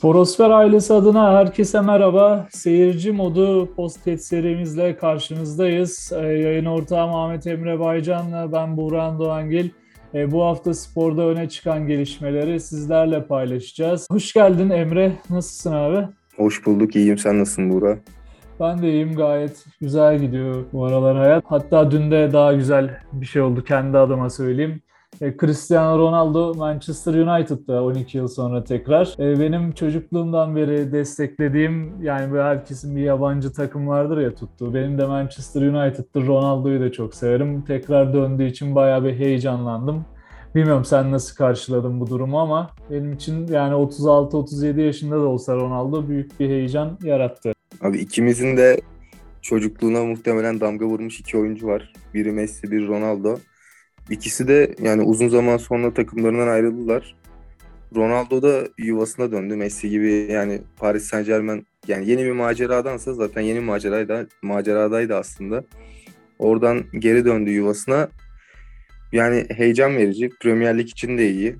Sporosfer ailesi adına herkese merhaba. Seyirci modu podcast serimizle karşınızdayız. Yayın ortağım Ahmet Emre Baycan'la ben Buğra Doğangil. Bu hafta sporda öne çıkan gelişmeleri sizlerle paylaşacağız. Hoş geldin Emre. Nasılsın abi? Hoş bulduk. İyiyim. Sen nasılsın Buğra? Ben de iyiyim. Gayet güzel gidiyor bu aralar hayat. Hatta dün de daha güzel bir şey oldu. Kendi adıma söyleyeyim. Cristiano Ronaldo Manchester United'da 12 yıl sonra tekrar. Benim çocukluğumdan beri desteklediğim, yani herkesin bir yabancı takım vardır ya tuttuğu. Benim de Manchester United'tır. Ronaldo'yu da çok severim. Tekrar döndüğü için bayağı bir heyecanlandım. Bilmiyorum sen nasıl karşıladın bu durumu ama benim için yani 36-37 yaşında da olsa Ronaldo büyük bir heyecan yarattı. Abi ikimizin de çocukluğuna muhtemelen damga vurmuş iki oyuncu var. Biri Messi, biri Ronaldo. İkisi de yani uzun zaman sonra takımlarından ayrıldılar. Ronaldo da yuvasına döndü. Messi gibi yani Paris Saint Germain yani yeni bir maceradansa zaten yeni maceradaydı aslında. Oradan geri döndü yuvasına. Yani heyecan verici. Premier League için de iyi.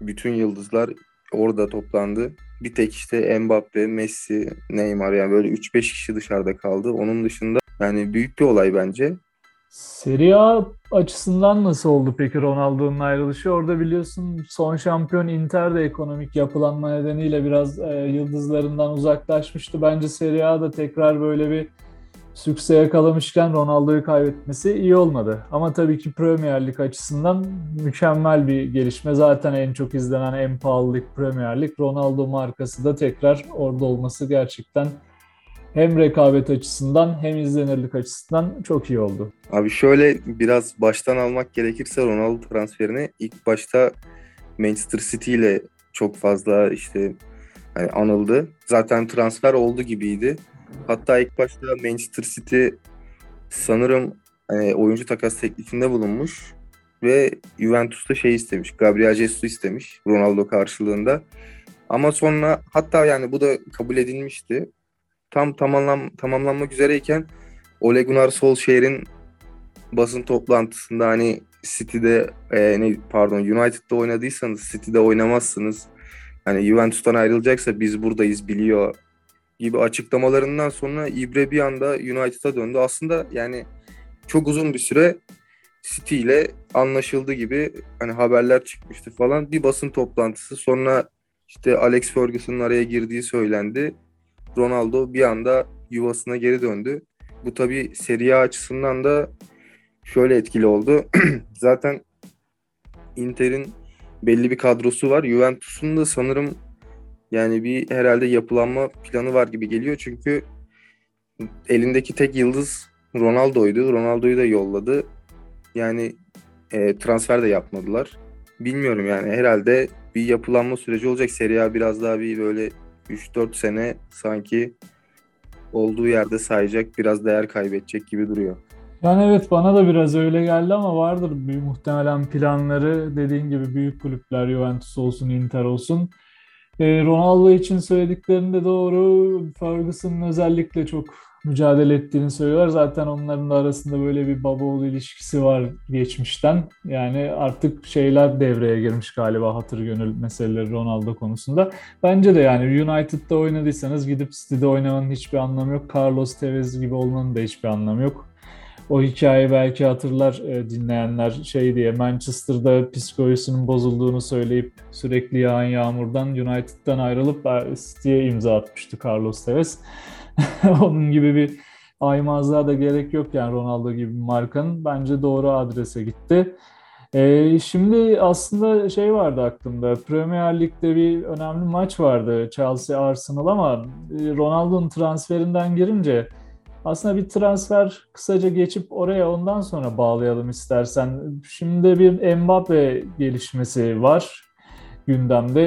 Bütün yıldızlar orada toplandı. Bir tek işte Mbappe, Messi, Neymar yani böyle 3-5 kişi dışarıda kaldı. Onun dışında yani büyük bir olay bence. Serie A açısından nasıl oldu peki Ronaldo'nun ayrılışı? Orada biliyorsun son şampiyon Inter de ekonomik yapılanma nedeniyle biraz yıldızlarından uzaklaşmıştı. Bence Serie A'da tekrar böyle bir sükse yakalamışken Ronaldo'yu kaybetmesi iyi olmadı. Ama tabii ki Premier Lig açısından mükemmel bir gelişme. Zaten en çok izlenen en pahalı lig Premier Lig. Ronaldo markası da tekrar orada olması gerçekten hem rekabet açısından hem izlenirlik açısından çok iyi oldu. Abi şöyle biraz baştan almak gerekirse Ronaldo transferini ilk başta Manchester City ile çok fazla işte hani anıldı. Zaten transfer oldu gibiydi. Hatta ilk başta Manchester City sanırım oyuncu takas teklifinde bulunmuş ve Juventus'ta şey istemiş, Gabriel Jesus istemiş Ronaldo karşılığında. Ama sonra hatta yani bu da kabul edilmişti. Tam tamamlanmak üzereyken Ole Gunnar Solskjaer'in basın toplantısında hani City'de United'da oynadıysanız City'de oynamazsınız. Hani Juventus'tan ayrılacaksa biz buradayız biliyor gibi açıklamalarından sonra İbre bir anda United'a döndü. Aslında yani çok uzun bir süre City ile anlaşıldı gibi hani haberler çıkmıştı falan. Bir basın toplantısı sonra işte Alex Ferguson'un araya girdiği söylendi. Ronaldo bir anda yuvasına geri döndü. Bu tabii Serie A açısından da şöyle etkili oldu. Zaten Inter'in belli bir kadrosu var. Juventus'un da sanırım yani bir herhalde yapılanma planı var gibi geliyor. Çünkü elindeki tek yıldız Ronaldo'ydu. Ronaldo'yu da yolladı. Yani transfer de yapmadılar. Bilmiyorum yani herhalde bir yapılanma süreci olacak. Serie A biraz daha bir böyle 3-4 sene sanki olduğu yerde sayacak, biraz değer kaybedecek gibi duruyor. Yani evet bana da biraz öyle geldi ama vardır muhtemelen planları dediğin gibi büyük kulüpler Juventus olsun, Inter olsun. Ronaldo için söylediklerinde doğru Ferguson'ın özellikle çok mücadele ettiğini söylüyorlar. Zaten onların da arasında böyle bir baba oğlu ilişkisi var geçmişten. Yani artık şeyler devreye girmiş galiba hatır gönül meseleleri Ronaldo konusunda. Bence de yani United'da oynadıysanız gidip City'de oynamanın hiçbir anlamı yok. Carlos Tevez gibi olmanın da hiçbir anlamı yok. O hikayeyi belki hatırlar dinleyenler şey diye Manchester'da psikolojisinin bozulduğunu söyleyip sürekli yağan yağmurdan United'dan ayrılıp City'ye imza atmıştı Carlos Tevez. Onun gibi bir aymazlığa da gerek yok yani Ronaldo gibi bir markanın. Bence doğru adrese gitti. Şimdi aslında şey vardı aklımda, Premier Lig'de bir önemli maç vardı Chelsea Arsenal ama Ronaldo'nun transferinden girince aslında bir transfer kısaca geçip oraya ondan sonra bağlayalım istersen. Şimdi bir Mbappe gelişmesi var gündemde.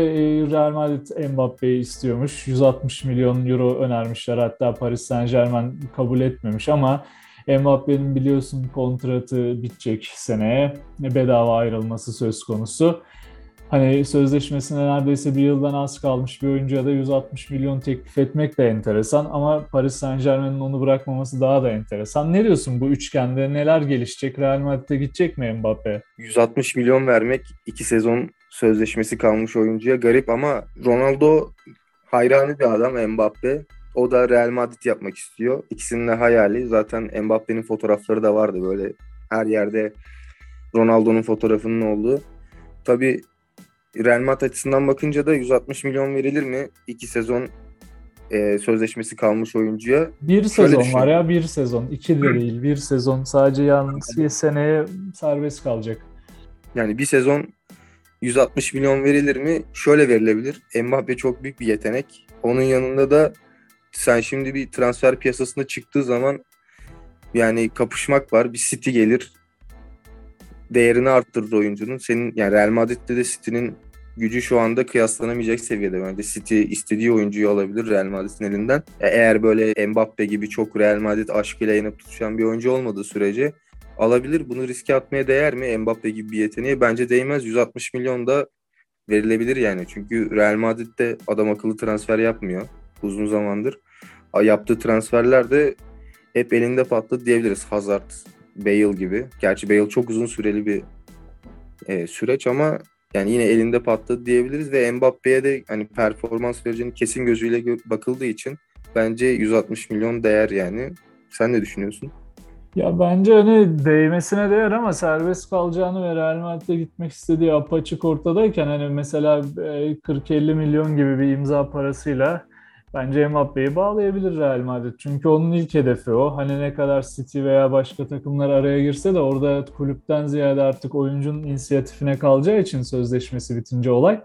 Real Madrid Mbappe'yi istiyormuş. 160 milyon euro önermişler. Hatta Paris Saint Germain kabul etmemiş ama Mbappe'nin biliyorsun kontratı bitecek seneye. Bedava ayrılması söz konusu. Hani sözleşmesine neredeyse bir yıldan az kalmış bir oyuncuya da 160 milyon teklif etmek de enteresan ama Paris Saint Germain'in onu bırakmaması daha da enteresan. Ne diyorsun bu üçgende neler gelişecek? Real Madrid'e gidecek mi Mbappe? 160 milyon vermek 2 sezon sözleşmesi kalmış oyuncuya garip ama Ronaldo hayranı bir adam Mbappe. O da Real Madrid yapmak istiyor. İkisinin de hayali. Zaten Mbappe'nin fotoğrafları da vardı böyle. Her yerde Ronaldo'nun fotoğrafının olduğu. Tabii Real Madrid açısından bakınca da 160 milyon verilir mi? 2 sezon sözleşmesi kalmış oyuncuya. Bir sezon düşün. Var ya, bir sezon. 2 de değil, bir sezon. Sadece yalnız bir seneye serbest kalacak. Yani bir sezon 160 milyon verilir mi? Şöyle verilebilir. Mbappe çok büyük bir yetenek. Onun yanında da sen şimdi bir transfer piyasasına çıktığı zaman yani kapışmak var. Bir City gelir. Değerini arttırır oyuncunun. Senin yani Real Madrid'de de City'nin gücü şu anda kıyaslanamayacak seviyede. Yani City istediği oyuncuyu alabilir Real Madrid'in elinden. Eğer böyle Mbappe gibi çok Real Madrid aşkıyla yanıp tutuşan bir oyuncu olmadığı sürece alabilir. Bunu riske atmaya değer mi? Mbappe gibi bir yeteneğe bence değmez. 160 milyon da verilebilir yani. Çünkü Real Madrid'de adam akıllı transfer yapmıyor uzun zamandır. Yaptığı transferler de hep elinde patladı diyebiliriz. Hazard, Bale gibi. Gerçi Bale çok uzun süreli bir süreç ama yani yine elinde patladı diyebiliriz ve Mbappe'ye de hani performans vereceğini kesin gözüyle bakıldığı için bence 160 milyon değer yani. Sen ne düşünüyorsun? Ya bence hani değmesine değer ama serbest kalacağını ve Real Madrid'e gitmek istediği apaçık ortadayken hani mesela 40-50 milyon gibi bir imza parasıyla bence Mbappe'yi bağlayabilir Real Madrid. Çünkü onun ilk hedefi o. Hani ne kadar City veya başka takımlar araya girse de orada kulüpten ziyade artık oyuncunun inisiyatifine kalacağı için sözleşmesi bitince olay.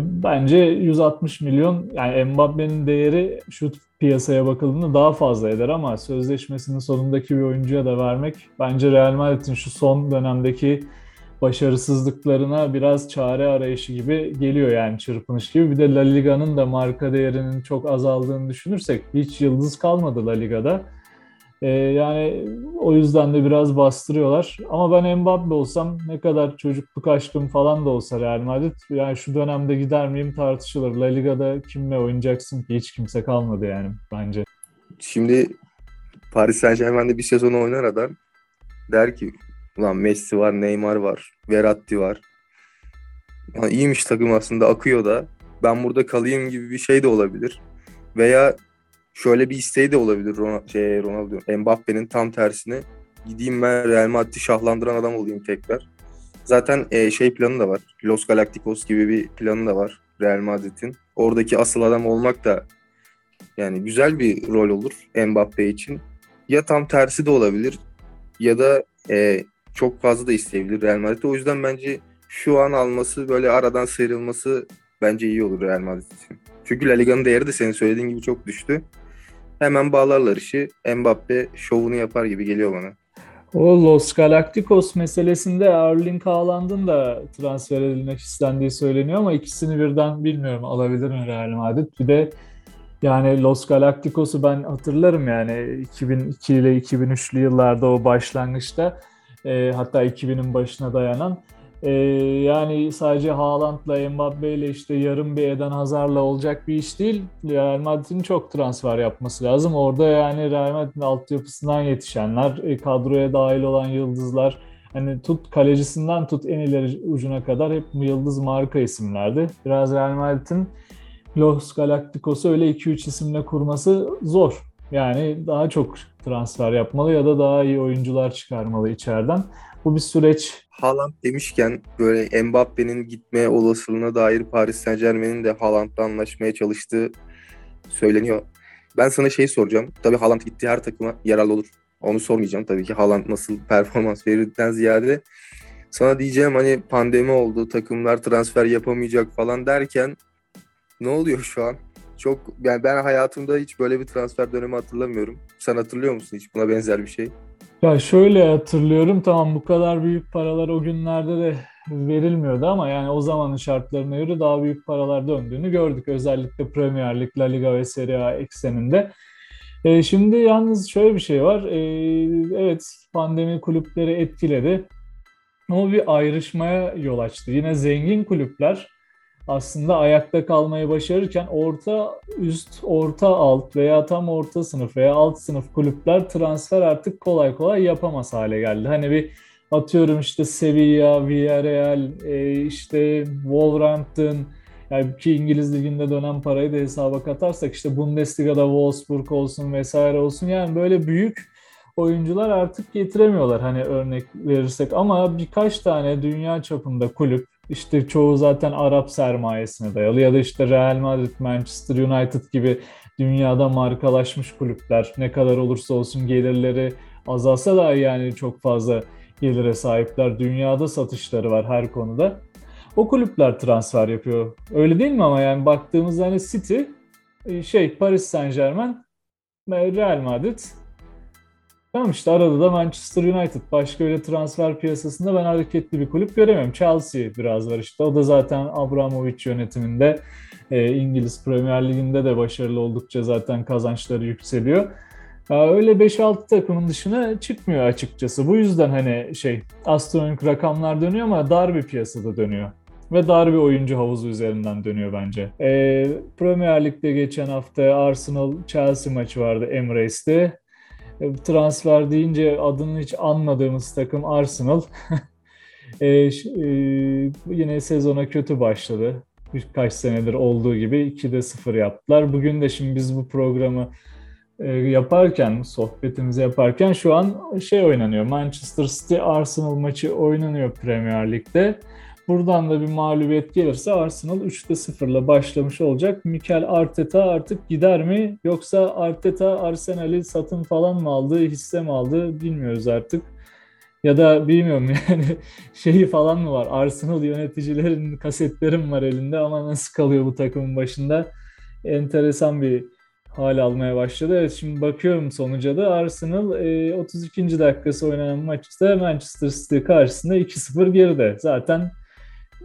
Bence 160 milyon yani Mbappe'nin değeri şu piyasaya bakıldığında daha fazla eder ama sözleşmesinin sonundaki bir oyuncuya da vermek bence Real Madrid'in şu son dönemdeki başarısızlıklarına biraz çare arayışı gibi geliyor yani, çırpınış gibi. Bir de La Liga'nın da marka değerinin çok azaldığını düşünürsek hiç yıldız kalmadı La Liga'da. Yani o yüzden de biraz bastırıyorlar. Ama ben Mbappe olsam ne kadar çocukluk aşkım falan da olsa Real Madrid yani şu dönemde gider miyim tartışılır. La Liga'da kimle oynayacaksın ki? Hiç kimse kalmadı yani bence. Şimdi Paris Saint Germain'de bir sezon oynar adam der ki ulan Messi var, Neymar var, Verratti var. Yani iyiymiş takım aslında, akıyor da. Ben burada kalayım gibi bir şey de olabilir. Veya şöyle bir isteği de olabilir Ronaldo, Mbappe'nin tam tersine. Gideyim ben Real Madrid'i şahlandıran adam olayım tekrar. Zaten planı da var. Los Galacticos gibi bir planı da var Real Madrid'in. Oradaki asıl adam olmak da yani güzel bir rol olur Mbappe için. Ya tam tersi de olabilir ya da çok fazla da isteyebilir Real Madrid'i. O yüzden bence şu an alması, böyle aradan sıyrılması bence iyi olur Real Madrid için. Çünkü La Liga'nın değeri de senin söylediğin gibi çok düştü. Hemen bağlarlar işi. Mbappe şovunu yapar gibi geliyor bana. O Los Galacticos meselesinde Erling Haaland'ın da transfer edilmek istendiği söyleniyor ama ikisini birden bilmiyorum alabilir mi Real Madrid. Bir de yani Los Galacticos'u ben hatırlarım yani 2002 ile 2003'lü yıllarda o başlangıçta hatta 2000'in başına dayanan yani sadece Haaland'la Mbappe ile işte yarım bir Eden Hazard'la olacak bir iş değil. Real Madrid'in çok transfer yapması lazım. Orada yani Real Madrid'in altyapısından yetişenler, kadroya dahil olan yıldızlar, hani tut kalecisinden tut en ileri ucuna kadar hep yıldız marka isimlerdi. Biraz Real Madrid'in Los Galacticos'u öyle 2-3 isimle kurması zor. Yani daha çok transfer yapmalı ya da daha iyi oyuncular çıkarmalı içeriden. Bu bir süreç. Haaland demişken böyle Mbappe'nin gitme olasılığına dair Paris Saint Germain'in de Haaland'la anlaşmaya çalıştığı söyleniyor. Ben sana soracağım. Tabii Haaland gittiği her takıma yararlı olur. Onu sormayacağım tabii ki, Haaland nasıl performans verirden ziyade. Sana diyeceğim hani pandemi oldu, takımlar transfer yapamayacak falan derken ne oluyor şu an? Çok yani ben hayatımda hiç böyle bir transfer dönemi hatırlamıyorum. Sen hatırlıyor musun hiç buna benzer bir şey? Ya şöyle hatırlıyorum, tamam bu kadar büyük paralar o günlerde de verilmiyordu ama yani o zamanın şartlarına göre daha büyük paralar döndüğünü gördük. Özellikle Premier League, La Liga ve Serie A ekseninde. Şimdi yalnız şöyle bir şey var. Evet, pandemi kulüpleri etkiledi ama bir ayrışmaya yol açtı. Yine zengin kulüpler aslında ayakta kalmayı başarırken orta üst, orta alt veya tam orta sınıf veya alt sınıf kulüpler transfer artık kolay kolay yapamaz hale geldi. Hani bir atıyorum işte Sevilla, Villarreal, işte Wolverhampton, Yani ki İngiliz Ligi'nde dönen parayı da hesaba katarsak işte Bundesliga'da Wolfsburg olsun vesaire olsun, yani böyle büyük oyuncular artık getiremiyorlar hani örnek verirsek, ama birkaç tane dünya çapında kulüp, işte çoğu zaten Arap sermayesine dayalı ya da işte Real Madrid, Manchester United gibi dünyada markalaşmış kulüpler ne kadar olursa olsun gelirleri azalsa da yani çok fazla gelire sahipler. Dünyada satışları var her konuda. O kulüpler transfer yapıyor. Öyle değil mi ama yani baktığımızda hani City, Paris Saint Germain, Real Madrid. Tamam işte arada da Manchester United. Başka öyle transfer piyasasında ben hareketli bir kulüp göremiyorum. Chelsea biraz var işte. O da zaten Abramovich yönetiminde İngiliz Premier Ligi'nde de başarılı oldukça zaten kazançları yükseliyor. Öyle 5-6 takımın dışına çıkmıyor açıkçası. Bu yüzden hani astronomik rakamlar dönüyor ama dar bir piyasada dönüyor. Ve dar bir oyuncu havuzu üzerinden dönüyor bence. Premier Lig'de geçen hafta Arsenal-Chelsea maçı vardı Emirates'te. Transfer deyince adını hiç anmadığımız takım Arsenal. Yine sezona kötü başladı. Birkaç senedir olduğu gibi 2'de 0 yaptılar. Bugün de şimdi biz bu programı yaparken, sohbetimizi yaparken şu an oynanıyor. Manchester City Arsenal maçı oynanıyor Premier Lig'de. Buradan da bir mağlubiyet gelirse Arsenal 3'te 0'la başlamış olacak. Mikel Arteta artık gider mi? Yoksa Arteta Arsenal'i satın falan mı aldı, hisse mi aldı bilmiyoruz artık. Ya da bilmiyorum yani falan mı var? Arsenal yöneticilerin kasetlerim var elinde ama nasıl kalıyor bu takımın başında? Enteresan bir hal almaya başladı. Evet, şimdi bakıyorum sonuca da Arsenal 32. dakikası oynanan maçta Manchester City karşısında 2-0 geride. Zaten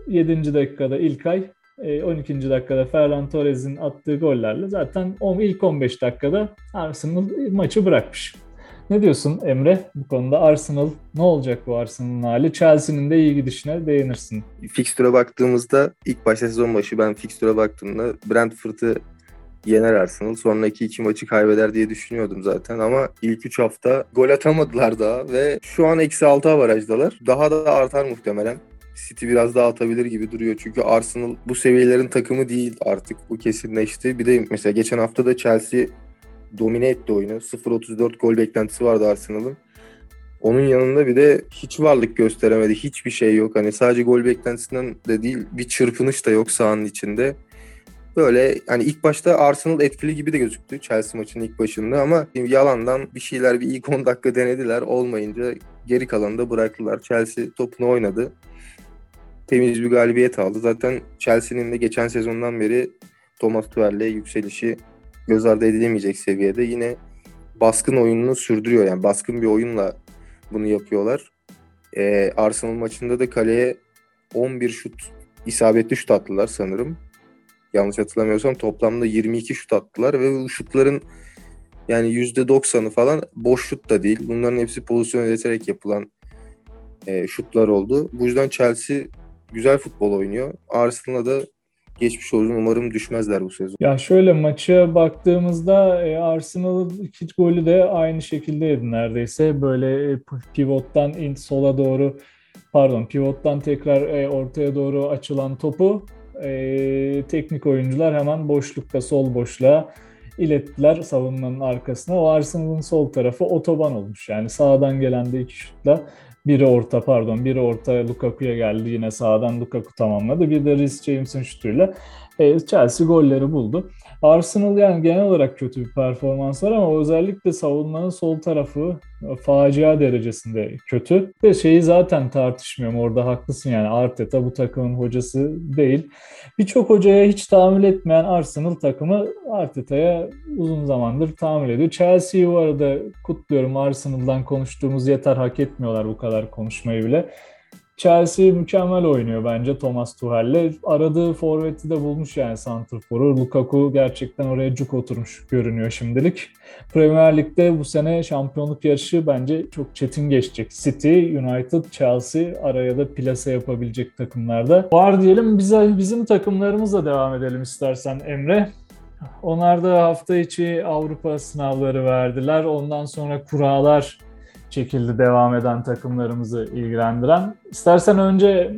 7. dakikada İlkay, 12. dakikada Ferran Torres'in attığı gollerle zaten ilk 15 dakikada Arsenal maçı bırakmış. Ne diyorsun Emre? Bu konuda Arsenal, ne olacak bu Arsenal'ın hali? Chelsea'nin de iyi gidişine değinirsin. Fikstüre baktığımızda ilk başta sezon başı ben fikstüre baktığımda Brentford'ı yener Arsenal. Sonraki 2 maçı kaybeder diye düşünüyordum zaten ama ilk 3 hafta gol atamadılar daha ve şu an -6 averajdalar. Daha da artar muhtemelen. City biraz daha atabilir gibi duruyor. Çünkü Arsenal bu seviyelerin takımı değil artık. Bu kesinleşti. Bir de mesela geçen hafta da Chelsea domine etti oyunu. 0-34 gol beklentisi vardı Arsenal'ın. Onun yanında bir de hiç varlık gösteremedi. Hiçbir şey yok. Hani sadece gol beklentisinden de değil, bir çırpınış da yok sahanın içinde. Böyle hani ilk başta Arsenal etkili gibi de gözüktü Chelsea maçının ilk başında ama yalandan bir ilk 10 dakika denediler. Olmayınca geri kalanı da bıraktılar. Chelsea topunu oynadı. Temiz bir galibiyet aldı. Zaten Chelsea'nin de geçen sezondan beri Thomas Tuchel'le yükselişi göz ardı edilemeyecek seviyede. Yine baskın oyununu sürdürüyor. Yani baskın bir oyunla bunu yapıyorlar. Arsenal maçında da kaleye 11 şut, isabetli şut attılar sanırım. Yanlış hatırlamıyorsam toplamda 22 şut attılar ve bu şutların yani %90'ı falan boş şut da değil. Bunların hepsi pozisyon üreterek yapılan şutlar oldu. Bu yüzden Chelsea güzel futbol oynuyor. Arsenal'a da geçmiş olsun, umarım düşmezler bu sezon. Ya şöyle maça baktığımızda Arsenal'ın 2 golü de aynı şekilde yedi neredeyse. Böyle pivottan tekrar ortaya doğru açılan topu teknik oyuncular hemen sol boşluğa ilettiler savunmanın arkasına. O Arsenal'ın sol tarafı otoban olmuş. Yani sağdan gelen de 2 şutla biri orta Lukaku'ya geldi. Yine sağdan Lukaku tamamladı. Bir de Reece James'in şutuyla Chelsea golleri buldu. Arsenal yani genel olarak kötü bir performans var ama özellikle savunmanın sol tarafı facia derecesinde kötü. Ve zaten tartışmıyorum, orada haklısın yani Arteta bu takımın hocası değil. Birçok hocaya hiç tahammül etmeyen Arsenal takımı Arteta'ya uzun zamandır tahammül ediyor. Chelsea'yi bu arada kutluyorum, Arsenal'dan konuştuğumuz yeter, hak etmiyorlar bu kadar konuşmayı bile. Chelsea mükemmel oynuyor bence Thomas Tuchel'le. Aradığı forveti de bulmuş yani santrforu. Lukaku gerçekten oraya cuk oturmuş görünüyor şimdilik. Premier Lig'de bu sene şampiyonluk yarışı bence çok çetin geçecek. City, United, Chelsea araya da plase yapabilecek takımlarda var diyelim. Bizim takımlarımızla devam edelim istersen Emre. Onlar da hafta içi Avrupa sınavları verdiler. Ondan sonra kuralar şekilde devam eden takımlarımızı ilgilendiren. İstersen önce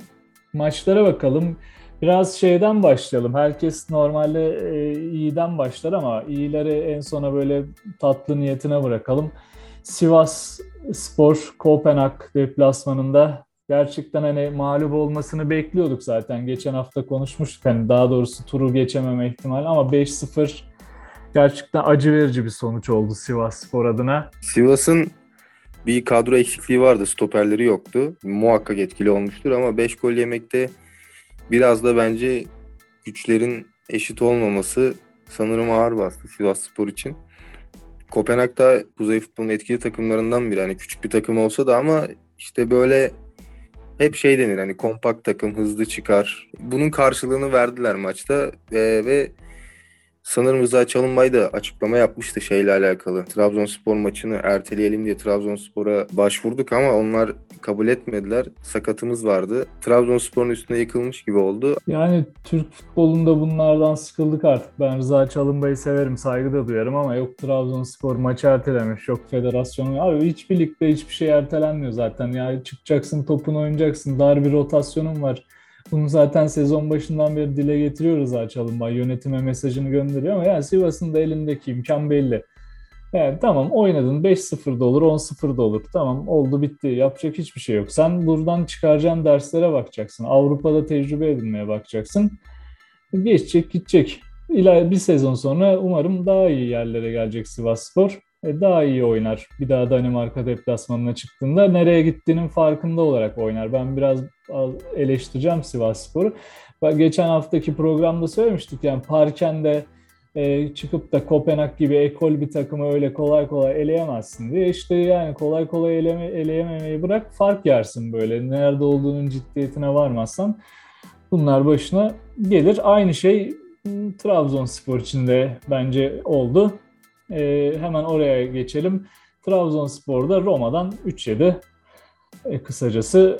maçlara bakalım. Biraz şeyden başlayalım. Herkes normalde iyiden başlar ama iyileri en sona böyle tatlı niyetine bırakalım. Sivas Spor Kopenhag deplasmanında gerçekten hani mağlup olmasını bekliyorduk zaten. Geçen hafta konuşmuştuk hani daha doğrusu turu geçememe ihtimali ama 5-0 gerçekten acı verici bir sonuç oldu Sivas Spor adına. Sivas'ın bir kadro eksikliği vardı. Stoperleri yoktu. Muhakkak etkili olmuştur ama 5 gol yemekte biraz da bence güçlerin eşit olmaması sanırım ağır bastı Sivas Spor için. Kopenhag da Kuzey Futbolu'nun etkili takımlarından biri. Hani küçük bir takım olsa da ama işte böyle hep şey denir hani kompakt takım hızlı çıkar. Bunun karşılığını verdiler maçta ve sanırım Rıza Çalımbay da açıklama yapmıştı şeyle alakalı. Trabzonspor maçını erteleyelim diye Trabzonspor'a başvurduk ama onlar kabul etmediler. Sakatımız vardı. Trabzonspor'un üstüne yıkılmış gibi oldu. Yani Türk futbolunda bunlardan sıkıldık artık. Ben Rıza Çalımbay'ı severim, saygı da duyarım ama yok Trabzonspor maçı ertelemiş, yok federasyonu. Abi hiçbir ligde hiçbir şey ertelenmiyor zaten. Yani çıkacaksın, topunu oynayacaksın. Dar bir rotasyonun var. Bunu zaten sezon başından beri dile getiriyoruz Çalımbay. Yönetime mesajını gönderiyor ama yani Sivas'ın da elindeki imkan belli. Yani tamam oynadın 5-0 da olur 10-0 da olur. Tamam oldu bitti yapacak hiçbir şey yok. Sen buradan çıkaracağın derslere bakacaksın. Avrupa'da tecrübe edinmeye bakacaksın. Geçecek gidecek. Bir sezon sonra umarım daha iyi yerlere gelecek Sivasspor. Daha iyi oynar. Bir daha Danimarka deplasmanına çıktığında nereye gittiğinin farkında olarak oynar. Ben biraz eleştireceğim Sivasspor'u. Geçen haftaki programda söylemiştik yani Parken'de çıkıp da Kopenhag gibi ekol bir takımı öyle kolay kolay eleyemezsin diye. İşte yani kolay kolay eleyememeyi bırak fark yersin böyle. Nerede olduğunun ciddiyetine varmazsan bunlar başına gelir. Aynı şey Trabzonspor için de bence oldu. Hemen oraya geçelim. Trabzonspor'da Roma'dan 3 yedi. Kısacası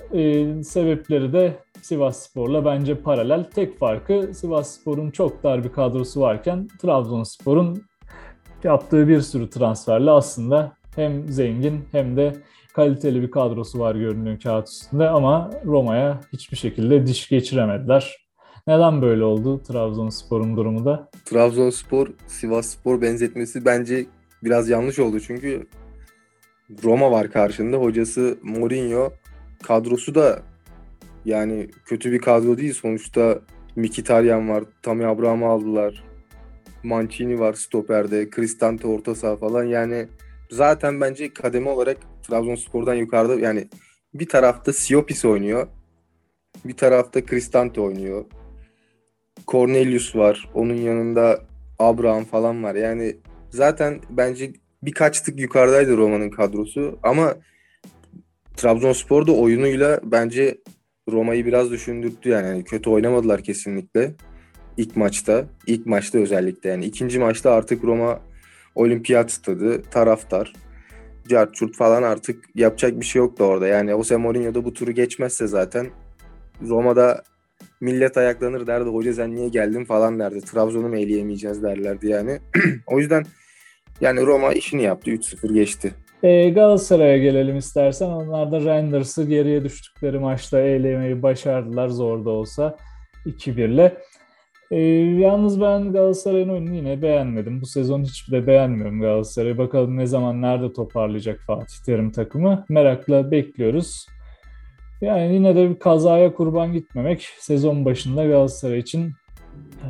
sebepleri de Sivasspor'la bence paralel. Tek farkı Sivasspor'un çok dar bir kadrosu varken Trabzonspor'un yaptığı bir sürü transferle aslında hem zengin hem de kaliteli bir kadrosu var görünüyor kağıt üstünde ama Roma'ya hiçbir şekilde diş geçiremediler. Neden böyle oldu Trabzonspor'un durumu da? Trabzonspor, Sivasspor benzetmesi bence biraz yanlış oldu. Çünkü Roma var karşında. Hocası Mourinho. Kadrosu da yani kötü bir kadro değil. Sonuçta Mkhitaryan var. Tammy Abraham'ı aldılar. Mancini var stoperde. Cristante orta saha falan. Yani zaten bence kademe olarak Trabzonspor'dan yukarıda. Yani bir tarafta Siopis oynuyor. Bir tarafta Cristante oynuyor. Cornelius var. Onun yanında Abraham falan var. Yani zaten bence birkaç tık yukarıdaydı Roma'nın kadrosu. Ama Trabzonspor da oyunuyla bence Roma'yı biraz düşündürttü. Yani kötü oynamadılar kesinlikle. İlk maçta özellikle. Yani ikinci maçta artık Roma Olimpiyat Stadı, taraftar, carçurt falan artık yapacak bir şey yoktu orada. Yani Jose Mourinho da bu turu geçmezse zaten Roma'da millet ayaklanır derdi. Hoca sen niye geldin falan derdi. Trabzon'u mu eleyemeyeceğiz derlerdi yani. O yüzden yani Roma işini yaptı. 3-0 geçti. Galatasaray'a gelelim istersen. Onlar da Rangers'ı geriye düştükleri maçta elemeyi başardılar. Zor da olsa 2-1'le. Yalnız ben Galatasaray'ın oyunu yine beğenmedim. Bu sezon hiç de beğenmiyorum Galatasaray'ı. Bakalım ne zaman nerede toparlayacak Fatih Terim takımı. Merakla bekliyoruz. Yani yine de bir kazaya kurban gitmemek sezon başında Galatasaray için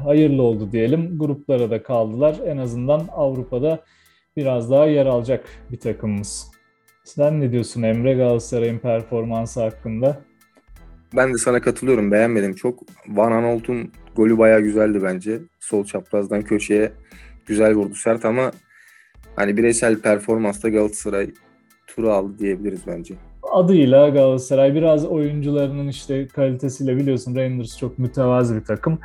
hayırlı oldu diyelim. Gruplara da kaldılar. En azından Avrupa'da biraz daha yer alacak bir takımımız. Sen ne diyorsun Emre Galatasaray'ın performansı hakkında? Ben de sana katılıyorum. Beğenmedim çok. Van Aanholt'un golü bayağı güzeldi bence. Sol çaprazdan köşeye güzel vurdu sert ama hani bireysel performansta Galatasaray turu aldı diyebiliriz bence. Adıyla Galatasaray biraz oyuncularının işte kalitesiyle biliyorsun Rangers çok mütevazı bir takım.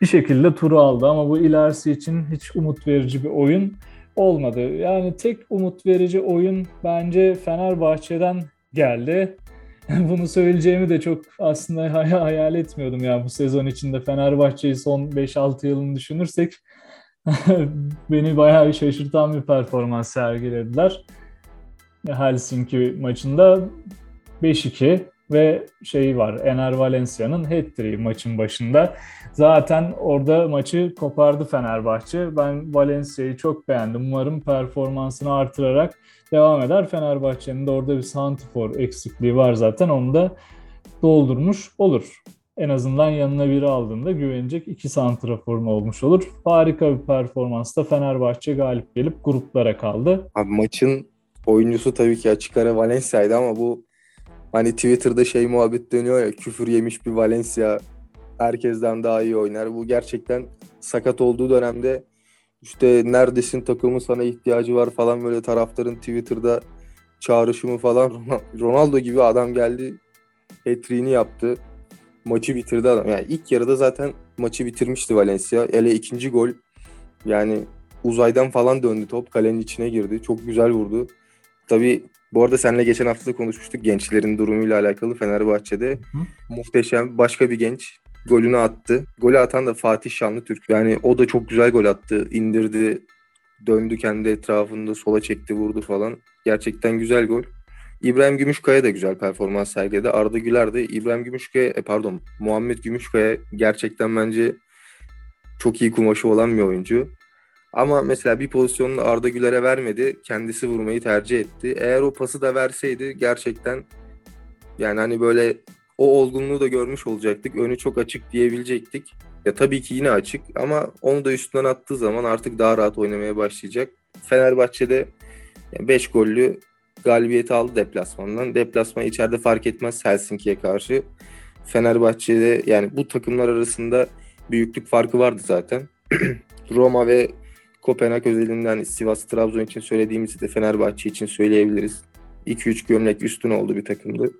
Bir şekilde turu aldı ama bu ilerisi için hiç umut verici bir oyun olmadı. Yani tek umut verici oyun bence Fenerbahçe'den geldi. Bunu söyleyeceğimi de çok aslında hayal etmiyordum ya bu sezon içinde Fenerbahçe'yi son 5-6 yılını düşünürsek beni bayağı şaşırtan bir performans sergilediler. Helsinki maçında 5-2 ve şeyi var, Ener Valencia'nın hat-trick'i maçın başında. Zaten orada maçı kopardı Fenerbahçe. Ben Valencia'yı çok beğendim. Umarım performansını artırarak devam eder. Fenerbahçe'nin de orada bir santifor eksikliği var zaten. Onu da doldurmuş olur. En azından yanına biri aldığında güvenecek iki santraforun olmuş olur. Harika bir performansla Fenerbahçe galip gelip gruplara kaldı. Abi maçın oyuncusu tabii ki açık ara Valencia'ydı ama bu hani Twitter'da şey muhabbet dönüyor ya, küfür yemiş bir Valencia herkesten daha iyi oynar. Bu gerçekten sakat olduğu dönemde işte neredesin takımın sana ihtiyacı var falan böyle taraftarın Twitter'da çağrışımı falan. Ronaldo gibi adam geldi, hat-trick'ini yaptı. Maçı bitirdi adam. Yani ilk yarıda zaten maçı bitirmişti Valencia. Ele ikinci gol. Yani uzaydan falan döndü top. Kalenin içine girdi. Çok güzel vurdu. Tabii bu arada seninle geçen hafta da konuşmuştuk. Gençlerin durumuyla alakalı Fenerbahçe'de. Muhteşem başka bir genç golünü attı. Golü atan da Fatih Şanlıtürk. Yani o da çok güzel gol attı. İndirdi. Döndü kendi etrafında. Sola çekti, vurdu falan. Gerçekten güzel gol. İbrahim Gümüşkaya da güzel performans sergiledi. Arda Güler de Muhammed Gümüşkaya gerçekten bence çok iyi kumaşı olan bir oyuncu. Ama mesela bir pozisyonunu Arda Güler'e vermedi. Kendisi vurmayı tercih etti. Eğer o pası da verseydi gerçekten yani hani böyle o olgunluğu da görmüş olacaktık. Önü çok açık diyebilecektik. Ya tabii ki yine açık ama onu da üstünden attığı zaman artık daha rahat oynamaya başlayacak. Fenerbahçe'de 5 gollü galibiyeti aldı deplasmandan. Deplasman içeride fark etmez Helsinki'ye karşı. Fenerbahçe'de yani bu takımlar arasında büyüklük farkı vardı zaten. Roma ve Kopenhag özelinden Sivas, Trabzon için söylediğimizi de Fenerbahçe için söyleyebiliriz. 2-3 gömlek üstün oldu bir takımdı.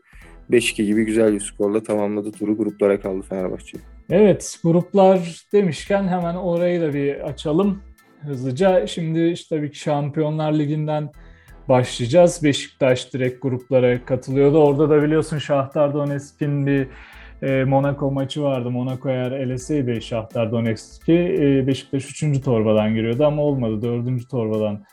5-2 gibi güzel bir skorla tamamladı turu, gruplara kaldı Fenerbahçe. Evet, gruplar demişken hemen orayı da bir açalım hızlıca. Şimdi işte tabii ki Şampiyonlar Ligi'nden başlayacağız. Beşiktaş direkt gruplara katılıyordu. Orada da biliyorsun Shakhtar Donetsk'in bir Monaco maçı vardı. Monaco eğer eleseydi Shakhtar Donetsk'i Beşiktaş 3. torbadan giriyordu ama olmadı. 4. torbadan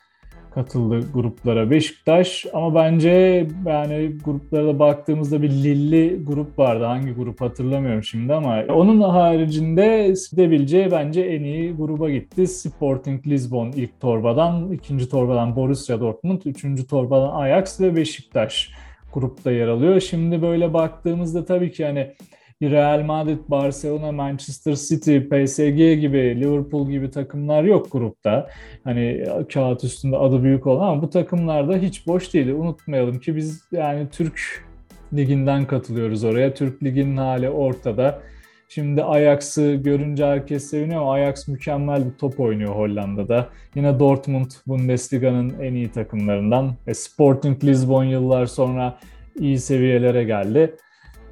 katıldı gruplara Beşiktaş. Ama bence yani gruplara da baktığımızda bir Lille'li grup vardı. Hangi grup hatırlamıyorum şimdi ama onun haricinde gidebileceği bence en iyi gruba gitti. Sporting Lisbon ilk torbadan, ikinci torbadan Borussia Dortmund, üçüncü torbadan Ajax ve Beşiktaş grupta yer alıyor. Şimdi böyle baktığımızda tabii ki hani Real Madrid, Barcelona, Manchester City, PSG gibi, Liverpool gibi takımlar yok grupta. Hani kağıt üstünde adı büyük olan ama bu takımlar da hiç boş değil. Unutmayalım ki biz yani Türk Ligi'nden katılıyoruz oraya. Türk Ligi'nin hali ortada. Şimdi Ajax'ı görünce herkes seviniyor ama Ajax mükemmel bir top oynuyor Hollanda'da. Yine Dortmund Bundesliga'nın en iyi takımlarından. Sporting Lisbon yıllar sonra iyi seviyelere geldi.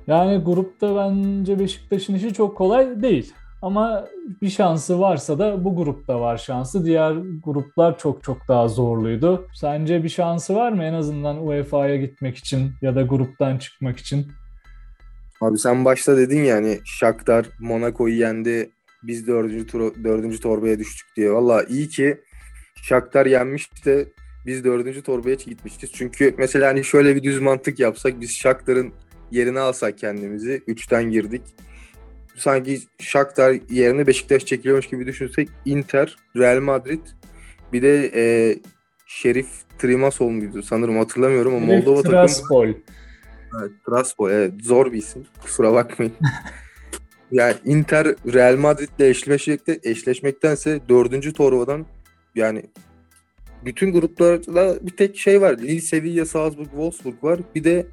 Yani grupta bence Beşiktaş'ın işi çok kolay değil. Ama bir şansı varsa da bu grupta var şansı. Diğer gruplar çok çok daha zorluydu. Sence bir şansı var mı en azından UEFA'ya gitmek için ya da gruptan çıkmak için? Abi sen başta dedin yani Shakhtar Monaco'yu yendi. Biz dördüncü torbaya düştük diye. Valla iyi ki Shakhtar yenmiş de biz dördüncü torbaya gitmişiz. Çünkü mesela hani şöyle bir düz mantık yapsak biz Shakhtar'ın yerine alsak kendimizi 3'ten girdik. Sanki Shakhtar yerine Beşiktaş çekiliyormuş gibi düşünsek Inter, Real Madrid bir de Şerif Trimaspol muydu sanırım hatırlamıyorum ama Moldova takımı. Trabzonspor. Evet, Trabzonspor evet, zor bir isim. Kusura bakmayın. Yani Inter Real Madrid'le eşleşmektense 4. torbadan yani bütün gruplarda bir tek şey var. Lille, Sevilla, Salzburg, Wolfsburg var. Bir de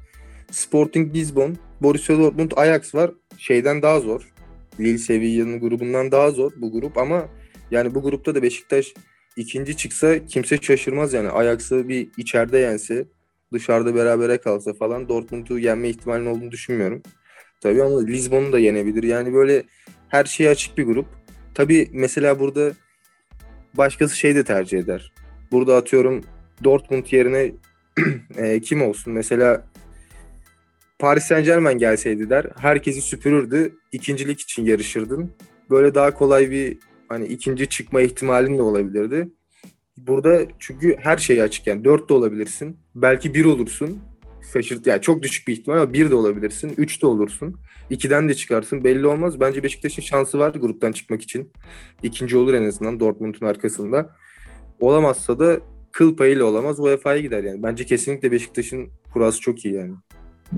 Sporting Lisbon, Borussia Dortmund, Ajax var. Şeyden daha zor. Lille Sevilla'nın grubundan daha zor bu grup ama yani bu grupta da Beşiktaş ikinci çıksa kimse şaşırmaz yani. Ajax'ı bir içeride yense, dışarıda berabere kalsa falan Dortmund'u yenme ihtimalinin olduğunu düşünmüyorum. Tabii ama Lisbon'u da yenebilir. Yani böyle her şeye açık bir grup. Tabii mesela burada başkası şey de tercih eder. Burada atıyorum Dortmund yerine kim olsun? Mesela Paris Saint Germain gelseydi der. Herkesi süpürürdü. İkincilik için yarışırdın. Böyle daha kolay bir hani ikinci çıkma ihtimalin de olabilirdi. Burada çünkü her şey açık yani. 4 de olabilirsin. Belki 1 olursun. şaşırt, yani çok düşük bir ihtimal ama 1 de olabilirsin, 3 de olursun, 2'den de çıkarsın, belli olmaz. Bence Beşiktaş'ın şansı var gruptan çıkmak için. İkinci olur en azından Dortmund'un arkasında. Olamazsa da kıl payıyla olamaz, UEFA'ya gider yani. Bence kesinlikle Beşiktaş'ın kurası çok iyi yani.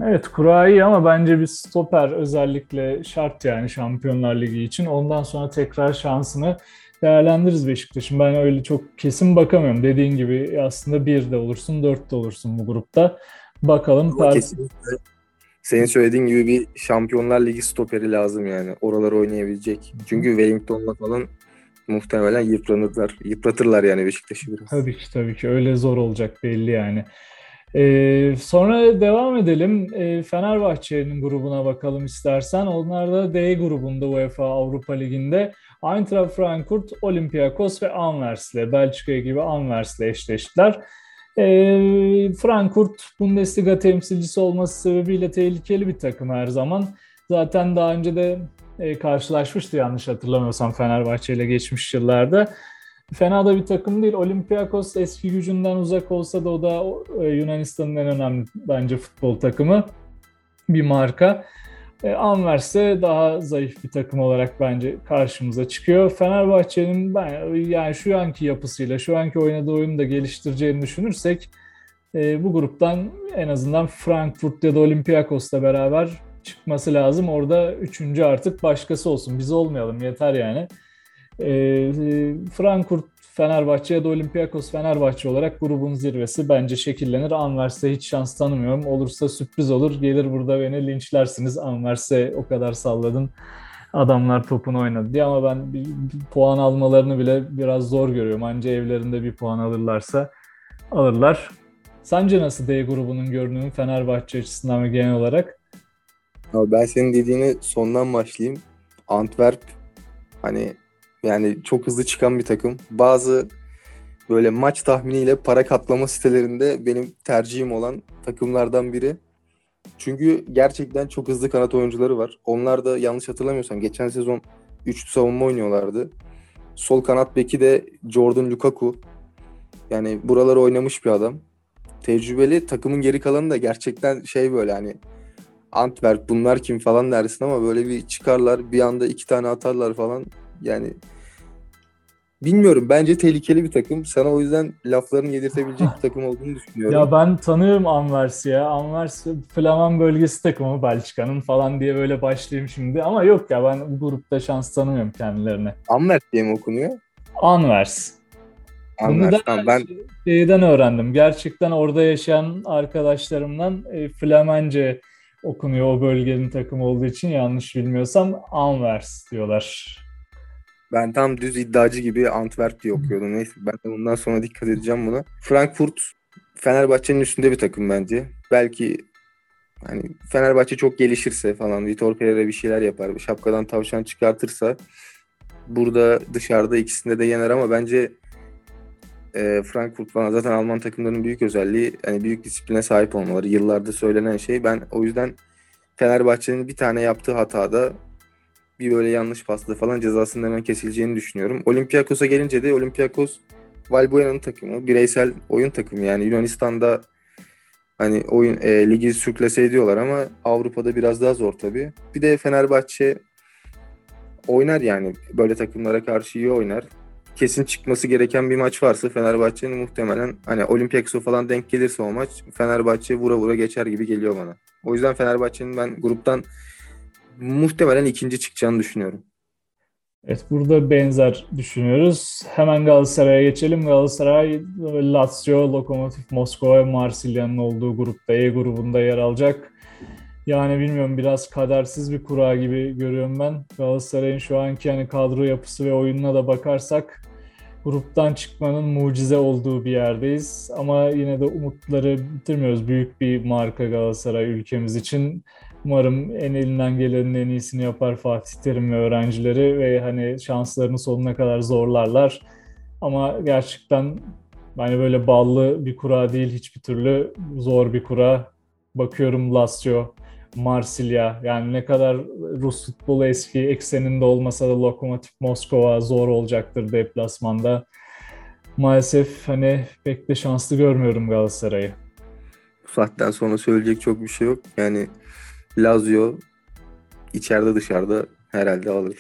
Evet, kura iyi ama bence bir stoper özellikle şart yani Şampiyonlar Ligi için. Ondan sonra tekrar şansını değerlendiririz Beşiktaş'ın. Ben öyle çok kesin bakamıyorum. Dediğin gibi aslında 1 de olursun, 4 de olursun bu grupta. Bakalım. Senin söylediğin gibi bir Şampiyonlar Ligi stoperi lazım yani. Oraları oynayabilecek. Çünkü Wellington'la falan muhtemelen yıpratırlar yani Beşiktaş'ı biraz. Tabii ki. Öyle zor olacak belli yani. Sonra devam edelim. Fenerbahçe'nin grubuna bakalım istersen. Onlar da D grubunda UEFA Avrupa Ligi'nde Eintracht Frankfurt, Olympiakos ve Anvers'le, Belçika gibi Anvers'le eşleştiler. Frankfurt Bundesliga temsilcisi olması sebebiyle tehlikeli bir takım her zaman. Zaten daha önce de karşılaşmıştı yanlış hatırlamıyorsam Fenerbahçe ile geçmiş yıllarda. Fena da bir takım değil. Olympiakos eski gücünden uzak olsa da o da Yunanistan'ın en önemli bence futbol takımı. Bir marka. Anvers'e daha zayıf bir takım olarak bence karşımıza çıkıyor. Fenerbahçe'nin yani şu anki yapısıyla, şu anki oynadığı oyunu da geliştireceğini düşünürsek bu gruptan en azından Frankfurt ya da Olympiakos'la beraber çıkması lazım. Orada üçüncü artık başkası olsun. Biz olmayalım yeter yani. Frankfurt Fenerbahçe ya da Olympiakos Fenerbahçe olarak grubun zirvesi bence şekillenir. Anvers'e hiç şans tanımıyorum. Olursa sürpriz olur. Gelir burada beni linçlersiniz. Anvers'e o kadar salladın. Adamlar topunu oynadı diye ama ben bir puan almalarını bile biraz zor görüyorum. Anca evlerinde bir puan alırlarsa alırlar. Sence nasıl D grubunun görünümü Fenerbahçe açısından ve genel olarak? Abi ben senin dediğine sondan başlayayım. Antwerp hani yani çok hızlı çıkan bir takım. Bazı böyle maç tahminiyle para katlama sitelerinde benim tercihim olan takımlardan biri. Çünkü gerçekten çok hızlı kanat oyuncuları var. Onlar da yanlış hatırlamıyorsam geçen sezon üçlü savunma oynuyorlardı. Sol kanat beki de Jordan Lukaku. Yani buraları oynamış bir adam. Tecrübeli, takımın geri kalanı da gerçekten şey böyle hani Antwerp bunlar kim falan dersin ama böyle bir çıkarlar bir anda 2 tane atarlar falan. Yani bilmiyorum. Bence tehlikeli bir takım. Sana o yüzden laflarını yedirtebilecek bir takım olduğunu düşünüyorum. Ya ben tanıyorum Anvers'i ya. Anvers Flaman bölgesi takımı Belçika'nın falan diye böyle başlayayım şimdi. Ama yok ya ben bu grupta şans tanımıyorum kendilerine. Anvers diye mi okunuyor? Anvers. Bunu tamam, ben şeyden öğrendim. Gerçekten orada yaşayan arkadaşlarımdan Flamence okunuyor o bölgenin takımı olduğu için. Yanlış bilmiyorsam Anvers diyorlar. Ben tam düz iddiacı gibi Antwerp diye okuyordum. Neyse ben de bundan sonra dikkat edeceğim buna. Frankfurt Fenerbahçe'nin üstünde bir takım bence. Belki hani Fenerbahçe çok gelişirse falan Vitor Pereira bir şeyler yapar. Şapkadan tavşan çıkartırsa burada dışarıda ikisinde de yener ama bence Frankfurt falan zaten Alman takımlarının büyük özelliği hani büyük disipline sahip olmaları. Yıllarda söylenen şey. Ben o yüzden Fenerbahçe'nin bir tane yaptığı hatada bir böyle yanlış pasla falan cezasının hemen kesileceğini düşünüyorum. Olympiakos'a gelince de Olympiakos Valbuena'nın takımı. Bireysel oyun takımı yani Yunanistan'da hani oyun ligi sürklese ediyorlar ama Avrupa'da biraz daha zor tabii. Bir de Fenerbahçe oynar yani böyle takımlara karşı iyi oynar. Kesin çıkması gereken bir maç varsa Fenerbahçe'nin muhtemelen hani Olympiakos'a falan denk gelirse o maç Fenerbahçe vura vura geçer gibi geliyor bana. O yüzden Fenerbahçe'nin ben gruptan muhtemelen ikinci çıkacağını düşünüyorum. Evet burada benzer düşünüyoruz. Hemen Galatasaray'a geçelim. Galatasaray, Lazio, Lokomotiv Moskova ve Marsilya'nın olduğu grupta E grubunda yer alacak. Yani bilmiyorum biraz kadersiz bir kura gibi görüyorum ben. Galatasaray'ın şu anki yani kadro yapısı ve oyununa da bakarsak gruptan çıkmanın mucize olduğu bir yerdeyiz. Ama yine de umutları bitirmiyoruz. Büyük bir marka Galatasaray ülkemiz için. Umarım en elinden gelenin en iyisini yapar Fatih Terim ve öğrencileri ve hani şanslarını sonuna kadar zorlarlar. Ama gerçekten hani böyle ballı bir kura değil hiçbir türlü zor bir kura. Bakıyorum Lazio, Marsilya yani ne kadar Rus futbolu eski ekseninde olmasa da Lokomotiv Moskova zor olacaktır deplasmanda. Maalesef hani pek de şanslı görmüyorum Galatasaray'ı. Bu saatten sonra söyleyecek çok bir şey yok. Yani Lazio içeride dışarıda herhalde alır.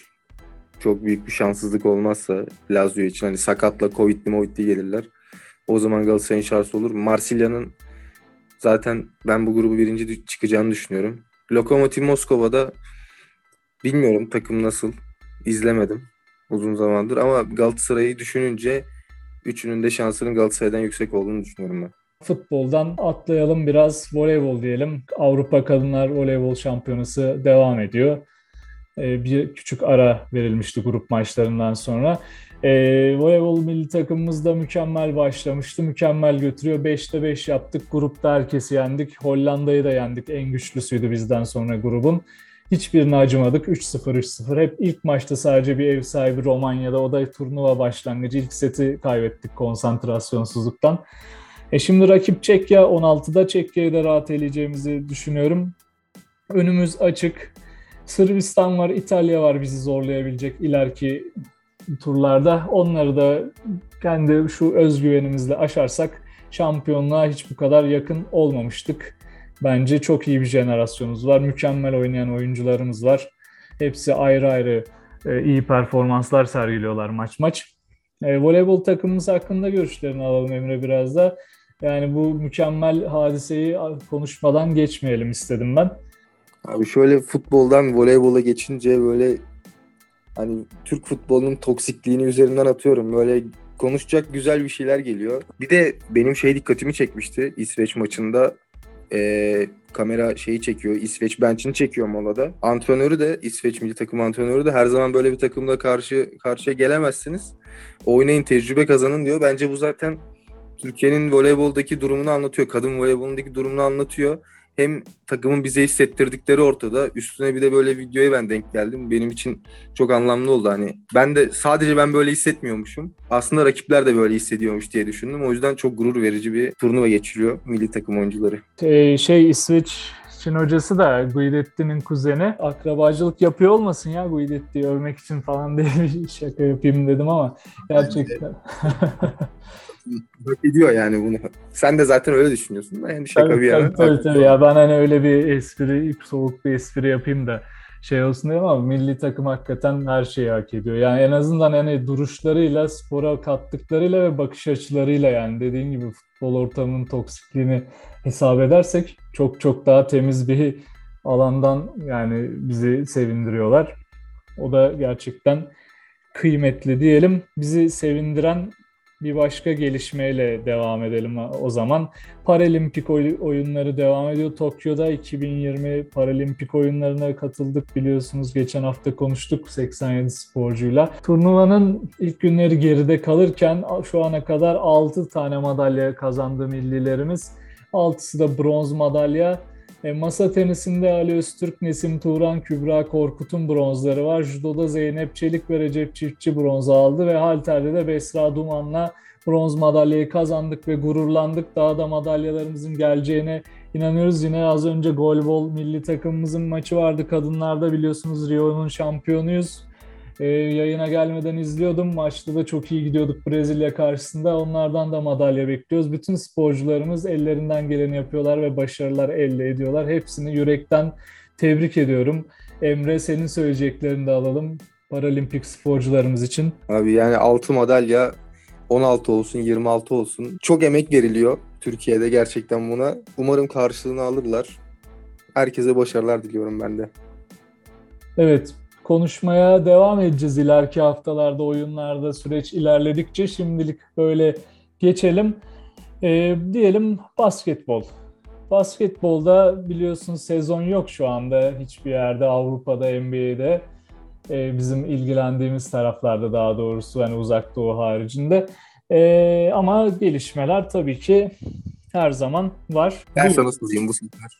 Çok büyük bir şanssızlık olmazsa Lazio için hani sakatla Covid'li gelirler. O zaman Galatasaray'ın şansı olur. Marsilya'nın zaten ben bu grubu birinci çıkacağını düşünüyorum. Lokomotiv Moskova'da bilmiyorum takım nasıl. İzlemedim uzun zamandır ama Galatasaray'ı düşününce üçünün de şansının Galatasaray'dan yüksek olduğunu düşünüyorum ben. Futboldan atlayalım biraz voleybol diyelim. Avrupa Kadınlar Voleybol Şampiyonası devam ediyor. Bir küçük ara verilmişti grup maçlarından sonra. Voleybol milli takımımız da mükemmel başlamıştı. Mükemmel götürüyor. 5'te 5 yaptık. Grupta herkesi yendik. Hollanda'yı da yendik. En güçlüsüydü bizden sonra grubun. Hiçbirine acımadık. 3-0. Hep ilk maçta sadece bir ev sahibi Romanya'da. O da turnuva başlangıcı. İlk seti kaybettik konsantrasyonsuzluktan. Şimdi rakip Çekya. 16'da Çekya'yı da rahat eleyeceğimizi düşünüyorum. Önümüz açık. Sırbistan var, İtalya var bizi zorlayabilecek ileriki turlarda. Onları da kendi şu özgüvenimizle aşarsak şampiyonluğa hiç bu kadar yakın olmamıştık. Bence çok iyi bir jenerasyonumuz var. Mükemmel oynayan oyuncularımız var. Hepsi ayrı ayrı iyi performanslar sergiliyorlar maç. Voleybol takımımız hakkında görüşlerini alalım Emre biraz da. Yani bu mükemmel hadiseyi konuşmadan geçmeyelim istedim ben. Abi şöyle futboldan voleybola geçince böyle hani Türk futbolunun toksikliğini üzerinden atıyorum. Böyle konuşacak güzel bir şeyler geliyor. Bir de benim dikkatimi çekmişti İsveç maçında. Kamera çekiyor, İsveç bench'ini çekiyor molada. Antrenörü de, İsveç milli takım antrenörü de her zaman böyle bir takımla karşıya gelemezsiniz. Oynayın, tecrübe kazanın diyor. Bence bu zaten Türkiye'nin voleyboldaki durumunu anlatıyor. Kadın voleybolundaki durumunu anlatıyor. Hem takımın bize hissettirdikleri ortada. Üstüne bir de böyle videoya ben denk geldim. Benim için çok anlamlı oldu. Hani ben böyle hissetmiyormuşum. Aslında rakipler de böyle hissediyormuş diye düşündüm. O yüzden çok gurur verici bir turnuva geçiriyor milli takım oyuncuları. İsveç'in hocası da Guidetti'nin kuzeni. Akrabacılık yapıyor olmasın ya Guidetti'yi övmek için falan diye şaka yapayım dedim ama gerçekten. Hak ediyor yani bunu. Sen de zaten öyle düşünüyorsun da yani şaka bir yana. Tabii ya ben hani öyle bir espri, soğuk bir espri yapayım da olsun diyeyim ama milli takım hakikaten her şeyi hak ediyor. Yani en azından hani duruşlarıyla, spora kattıklarıyla ve bakış açılarıyla yani dediğin gibi futbol ortamının toksikliğini hesap edersek çok daha temiz bir alandan yani bizi sevindiriyorlar. O da gerçekten kıymetli diyelim. Bizi sevindiren bir başka gelişmeyle devam edelim o zaman. Paralimpik oyunları devam ediyor. Tokyo'da 2020 Paralimpik oyunlarına katıldık biliyorsunuz. Geçen hafta konuştuk 87 sporcuyla. Turnuvanın ilk günleri geride kalırken şu ana kadar 6 tane madalya kazandı millilerimiz. 6'sı da bronz madalya. Masa tenisinde Ali Öztürk, Nesim Turan, Kübra Korkut'un bronzları var. Judo'da Zeynep Çelik ve Recep Çiftçi bronz aldı ve halterde de Besra Duman'la bronz madalyayı kazandık ve gururlandık. Daha da madalyalarımızın geleceğine inanıyoruz. Yine az önce golbol milli takımımızın maçı vardı. Kadınlarda biliyorsunuz Rio'nun şampiyonuyuz. Yayına gelmeden izliyordum. Maçta da çok iyi gidiyorduk Brezilya karşısında. Onlardan da madalya bekliyoruz. Bütün sporcularımız ellerinden geleni yapıyorlar ve başarılar elde ediyorlar. Hepsini yürekten tebrik ediyorum. Emre senin söyleyeceklerini de alalım Paralimpik sporcularımız için. Abi yani 6 madalya 16 olsun 26 olsun. Çok emek veriliyor Türkiye'de gerçekten buna. Umarım karşılığını alırlar. Herkese başarılar diliyorum ben de. Evet. Konuşmaya devam edeceğiz ileriki haftalarda, oyunlarda süreç ilerledikçe. Şimdilik böyle geçelim. Diyelim basketbol. Basketbolda biliyorsunuz sezon yok şu anda hiçbir yerde, Avrupa'da, NBA'de. Bizim ilgilendiğimiz taraflarda daha doğrusu, hani Uzak Doğu haricinde. Ama gelişmeler tabii ki her zaman var. Ben sana sorayım bu sefer.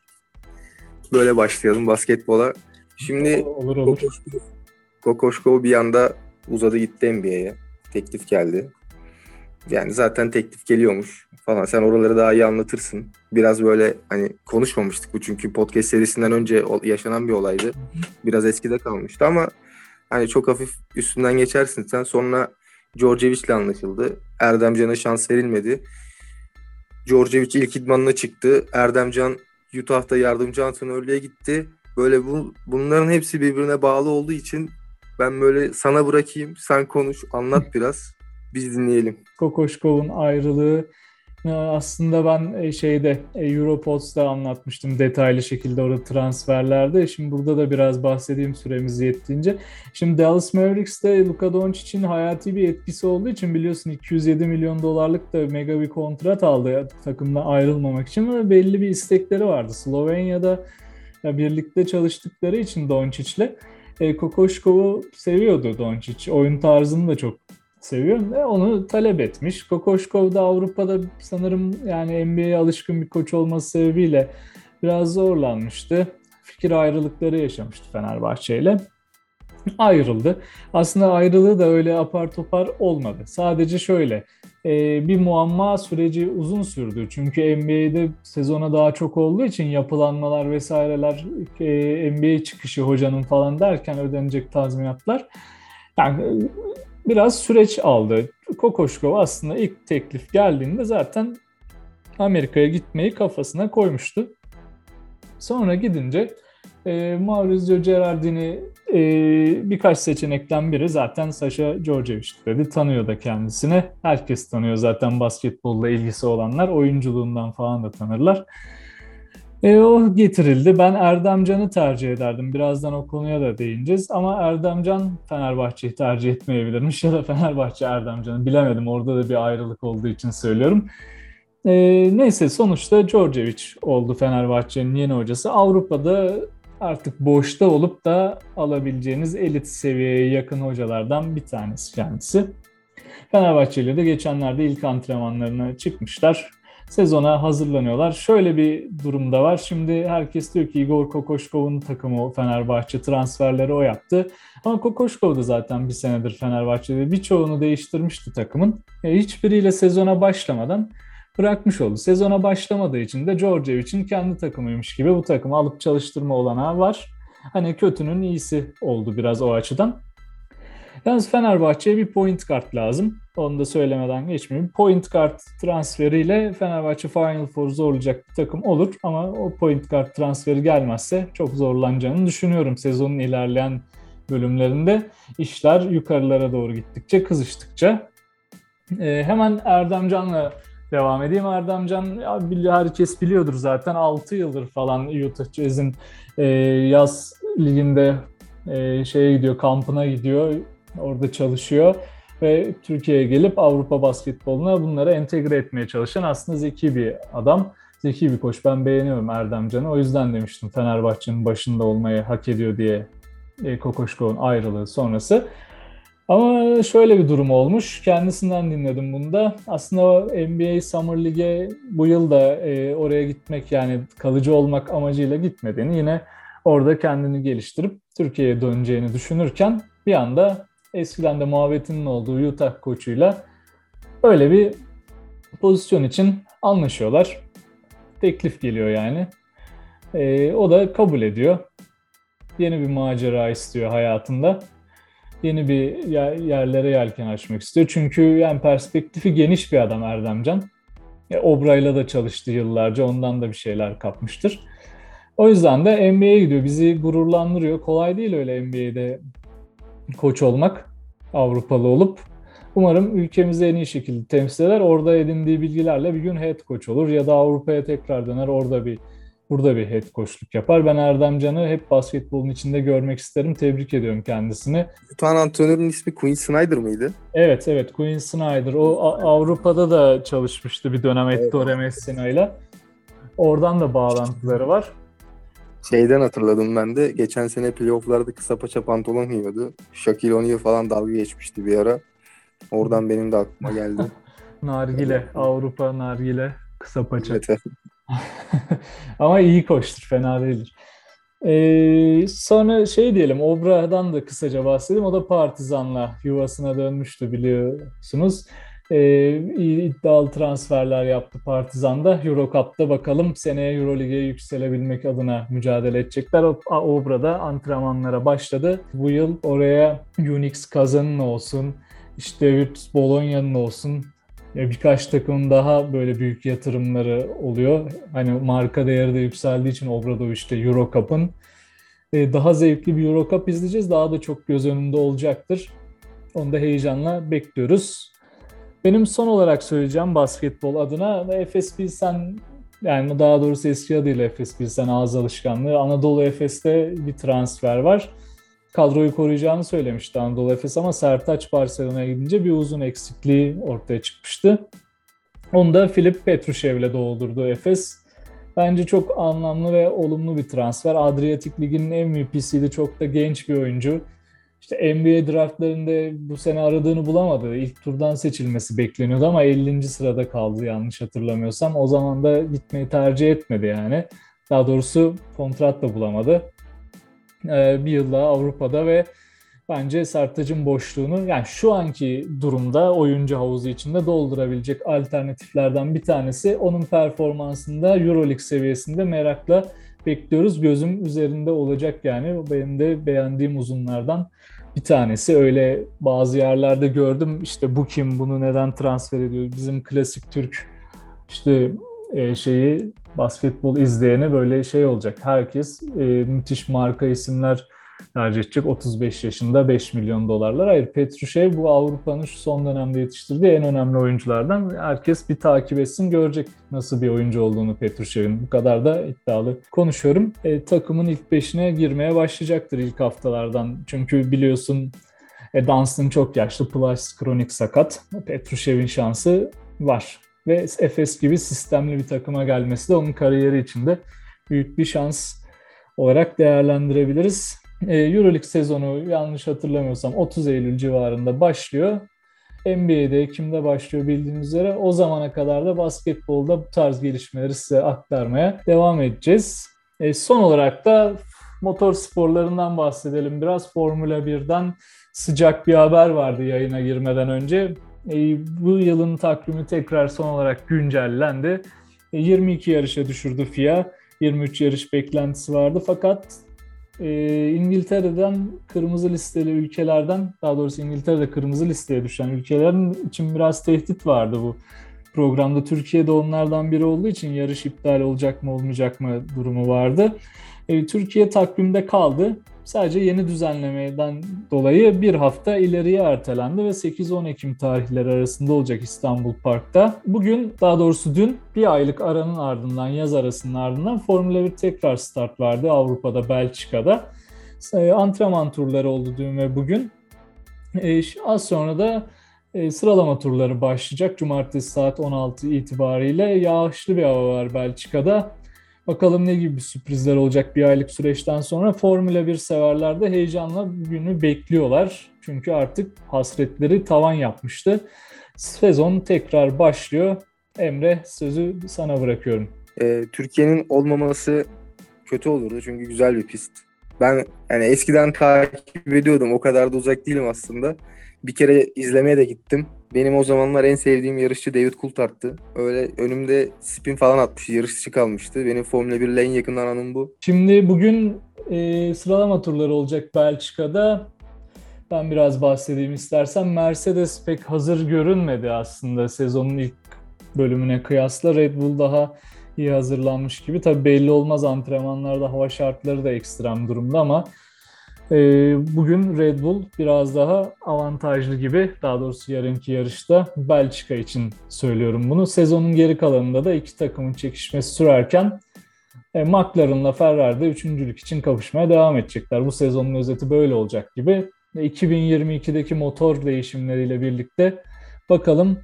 Böyle başlayalım basketbola. Şimdi olur. Kokoşko bir anda uzadı gitti NBA'ye. Teklif geldi. Yani zaten teklif geliyormuş falan. Sen oraları daha iyi anlatırsın. Biraz böyle hani konuşmamıştık bu çünkü podcast serisinden önce yaşanan bir olaydı. Biraz eskide kalmıştı ama hani çok hafif üstünden geçersin sen. Sonra Djordjevic'le anlaşıldı. Erdemcan'a şans verilmedi. Djordjevic ilk idmanına çıktı. Erdemcan Utah'ta yardımcı antrenörlüğe gitti. Böyle bunların hepsi birbirine bağlı olduğu için ben böyle sana bırakayım. Sen konuş, anlat biraz. Biz dinleyelim. Kokoşkov'un ayrılığı aslında ben şeyde Europods'da anlatmıştım detaylı şekilde orada transferlerde. Şimdi burada da biraz bahsedeyim süremiz yettiğince. Şimdi Dallas Mavericks'te Luka Doncic'in hayati bir etkisi olduğu için biliyorsun $207 milyon da mega bir kontrat aldı takımdan ayrılmamak için ve belli bir istekleri vardı. Slovenya'da birlikte çalıştıkları için Doncic'le Kokoškov'u seviyordu Doncic. Oyun tarzını da çok seviyorum ve onu talep etmiş. Kokoškov da Avrupa'da sanırım yani NBA'ye alışkın bir koç olması sebebiyle biraz zorlanmıştı. Fikir ayrılıkları yaşamıştı Fenerbahçe ile. Ayrıldı. Aslında ayrılığı da öyle apar topar olmadı. Sadece şöyle bir muamma süreci uzun sürdü. Çünkü NBA'de sezona daha çok olduğu için yapılanmalar vesaireler, NBA çıkışı hocanın falan derken ödenecek tazminatlar. Yani biraz süreç aldı. Kokoškov aslında ilk teklif geldiğinde zaten Amerika'ya gitmeyi kafasına koymuştu. Sonra gidince Maurizio Gerardini birkaç seçenekten biri zaten Saša Đorđević dedi. Tanıyor da kendisini. Herkes tanıyor zaten basketbolla ilgisi olanlar. Oyunculuğundan falan da tanırlar. O getirildi. Ben Erdemcan'ı tercih ederdim. Birazdan o konuya da değineceğiz. Ama Erdemcan Fenerbahçe'yi tercih etmeyebilirmiş ya da Fenerbahçe Erdemcan'ı bilemedim. Orada da bir ayrılık olduğu için söylüyorum. Neyse sonuçta Đorđević oldu Fenerbahçe'nin yeni hocası. Avrupa'da artık boşta olup da alabileceğiniz elit seviyeye yakın hocalardan bir tanesi kendisi. Fenerbahçe'yle de geçenlerde ilk antrenmanlarına çıkmışlar. Sezona hazırlanıyorlar. Şöyle bir durumda var. Şimdi herkes diyor ki Igor Kokoškov'un takımı Fenerbahçe, transferleri o yaptı. Ama Kokoškov da zaten bir senedir Fenerbahçe'de. Birçoğunu değiştirmişti takımın. Hiçbiriyle sezona başlamadan bırakmış oldu. Sezona başlamadığı için de Đorđević'in kendi takımıymış gibi bu takımı alıp çalıştırma olanağı var. Hani kötünün iyisi oldu biraz o açıdan. Yalnız Fenerbahçe'ye bir point guard lazım. Onu da söylemeden geçmeyeyim. Point guard transferiyle Fenerbahçe Final Four zorlayacak bir takım olur. Ama o point guard transferi gelmezse çok zorlanacağını düşünüyorum. Sezonun ilerleyen bölümlerinde işler yukarılara doğru gittikçe, kızıştıkça. Hemen Erdemcan'la devam edeyim. Erdemcan herkes biliyordur zaten 6 yıldır falan Utah Jazz'in yaz liginde gidiyor, kampına gidiyor. Orada çalışıyor ve Türkiye'ye gelip Avrupa basketboluna bunları entegre etmeye çalışan aslında zeki bir adam. Zeki bir koç. Ben beğeniyorum Erdemcan'ı. O yüzden demiştim Fenerbahçe'nin başında olmayı hak ediyor diye Kokoşko'nun ayrılığı sonrası. Ama şöyle bir durum olmuş. Kendisinden dinledim bunu da. Aslında NBA Summer League'e bu yıl da oraya gitmek yani kalıcı olmak amacıyla gitmediğini, yine orada kendini geliştirip Türkiye'ye döneceğini düşünürken bir anda eskiden de muhabbetinin olduğu Utah koçuyla öyle bir pozisyon için anlaşıyorlar. Teklif geliyor yani. O da kabul ediyor. Yeni bir macera istiyor hayatında. Yeni bir yerlere yelken açmak istiyor. Çünkü yani perspektifi geniş bir adam Erdemcan. Obra'yla da çalıştı yıllarca. Ondan da bir şeyler kapmıştır. O yüzden de NBA'ye gidiyor. Bizi gururlandırıyor. Kolay değil öyle NBA'de koç olmak, Avrupalı olup. Umarım ülkemizi en iyi şekilde temsil eder. Orada edindiği bilgilerle bir gün head coach olur ya da Avrupa'ya tekrar döner. Burada bir head coachluk yapar. Ben Erdemcan'ı hep basketbolun içinde görmek isterim. Tebrik ediyorum kendisini. Utan antrenörün ismi Quinn Snyder mıydı? Evet. Quinn Snyder. O Avrupa'da da çalışmıştı bir dönem Ettore Messina'yla. Oradan da bağlantıları var. Şeyden hatırladım ben de. Geçen sene playoff'larda kısa paça pantolon giyiyordu. Shaquille O'Neal falan dalga geçmişti bir ara. Oradan benim de aklıma geldi. Nargile. Evet. Avrupa nargile. Kısa paça. Evet. Ama iyi koçtur. Fena değildir. Sonra diyelim. Obra'dan da kısaca bahsedeyim. O da Partizan'la yuvasına dönmüştü biliyorsunuz. İyi iddialı transferler yaptı Partizan'da. Euro Cup'ta bakalım seneye Euro Lig'e yükselebilmek adına mücadele edecekler. Obra'da antrenmanlara başladı. Bu yıl oraya Unix Kazan'ın olsun, işte Virtus Bologna'nın olsun, Birkaç takım daha böyle büyük yatırımları oluyor. Hani marka değeri de yükseldiği için Obradoviç'te Euro Cup'ın. Daha zevkli bir Euro Cup izleyeceğiz. Daha da çok göz önünde olacaktır. Onu da heyecanla bekliyoruz. Benim son olarak söyleyeceğim basketbol adına Efes Pilsen, yani daha doğrusu eski adıyla Efes Pilsen ağız alışkanlığı. Anadolu Efes'te bir transfer var. Kadroyu koruyacağını söylemişti Anadolu Efes ama Sertaç Barcelona'ya gidince bir uzun eksikliği ortaya çıkmıştı. Onu da Filip Petrušev'le doldurdu Efes. Bence çok anlamlı ve olumlu bir transfer. Adriyatik Ligi'nin MVP'siydi. Çok da genç bir oyuncu. İşte NBA draftlarında bu sene aradığını bulamadı. İlk turdan seçilmesi bekleniyordu ama 50. sırada kaldı yanlış hatırlamıyorsam. O zaman da gitmeyi tercih etmedi yani. Daha doğrusu kontrat da bulamadı. Bir yıl daha Avrupa'da ve bence Sertaç'ın boşluğunu, yani şu anki durumda oyuncu havuzu içinde doldurabilecek alternatiflerden bir tanesi. Onun performansını da EuroLeague seviyesinde merakla bekliyoruz. Gözüm üzerinde olacak yani. Benim de beğendiğim uzunlardan bir tanesi. Öyle bazı yerlerde gördüm işte bu kim, bunu neden transfer ediyor? Bizim klasik Türk işte basketbol izleyeni böyle şey olacak. Herkes müthiş marka isimler tercih edecek. 35 yaşında 5 milyon dolarlar. Hayır, Petrušev bu Avrupa'nın şu son dönemde yetiştirdiği en önemli oyunculardan. Herkes bir takip etsin, görecek nasıl bir oyuncu olduğunu Petrušev'in. Bu kadar da iddialı konuşuyorum. Takımın ilk 5'ine girmeye başlayacaktır ilk haftalardan. Çünkü biliyorsun Dunstan çok yaşlı, Plas kronik sakat. Petrušev'in şansı var. Ve Efes gibi sistemli bir takıma gelmesi de onun kariyeri için de büyük bir şans olarak değerlendirebiliriz. EuroLeague sezonu yanlış hatırlamıyorsam 30 Eylül civarında başlıyor. NBA'de Ekim'de başlıyor bildiğiniz üzere. O zamana kadar da basketbolda bu tarz gelişmeleri size aktarmaya devam edeceğiz. Son olarak da motor sporlarından bahsedelim biraz. Formula 1'den sıcak bir haber vardı yayına girmeden önce. Bu yılın takvimi tekrar son olarak güncellendi. 22 yarışa düşürdü FIA. 23 yarış beklentisi vardı. Fakat İngiltere'den kırmızı listeli ülkelerden, daha doğrusu İngiltere'de kırmızı listeye düşen ülkelerin için biraz tehdit vardı bu programda. Türkiye'de onlardan biri olduğu için yarış iptal olacak mı olmayacak mı durumu vardı. Türkiye takvimde kaldı. Sadece yeni düzenlemeden dolayı bir hafta ileriye ertelendi ve 8-10 Ekim tarihleri arasında olacak İstanbul Park'ta. Bugün, daha doğrusu dün, bir aylık aranın ardından, yaz arasının ardından Formula 1 tekrar start verdi Avrupa'da, Belçika'da. Antrenman turları oldu dün ve bugün. Az sonra da sıralama turları başlayacak. Cumartesi saat 16 itibariyle yağışlı bir hava var Belçika'da. Bakalım ne gibi sürprizler olacak bir aylık süreçten sonra. Formula 1 severler de heyecanla bugünü bekliyorlar. Çünkü artık hasretleri tavan yapmıştı. Sezon tekrar başlıyor. Emre, sözü sana bırakıyorum. Türkiye'nin olmaması kötü olurdu çünkü güzel bir pist. Ben yani eskiden takip ediyordum. O kadar da uzak değilim aslında. Bir kere izlemeye de gittim. Benim o zamanlar en sevdiğim yarışçı David Coulthard'tı. Öyle önümde spin falan atmış, yarışçı kalmıştı. Benim Formula 1'le en yakın anım bu. Şimdi bugün sıralama turları olacak Belçika'da. Ben biraz bahsedeyim istersen. Mercedes pek hazır görünmedi aslında sezonun ilk bölümüne kıyasla. Red Bull daha iyi hazırlanmış gibi. Tabii belli olmaz, antrenmanlarda hava şartları da ekstrem durumda ama bugün Red Bull biraz daha avantajlı gibi, daha doğrusu yarınki yarışta, Belçika için söylüyorum bunu. Sezonun geri kalanında da iki takımın çekişmesi sürerken McLaren'la Ferrari'de üçüncülük için kapışmaya devam edecekler. Bu sezonun özeti böyle olacak gibi. 2022'deki motor değişimleriyle birlikte bakalım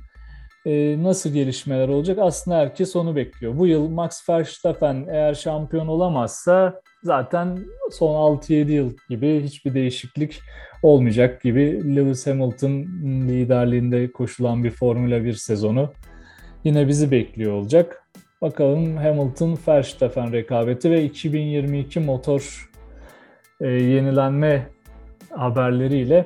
nasıl gelişmeler olacak. Aslında herkes onu bekliyor. Bu yıl Max Verstappen eğer şampiyon olamazsa zaten son 6-7 yıl gibi hiçbir değişiklik olmayacak gibi. Lewis Hamilton liderliğinde koşulan bir Formula 1 sezonu yine bizi bekliyor olacak. Bakalım Hamilton-Verstappen rekabeti ve 2022 motor yenilenme haberleriyle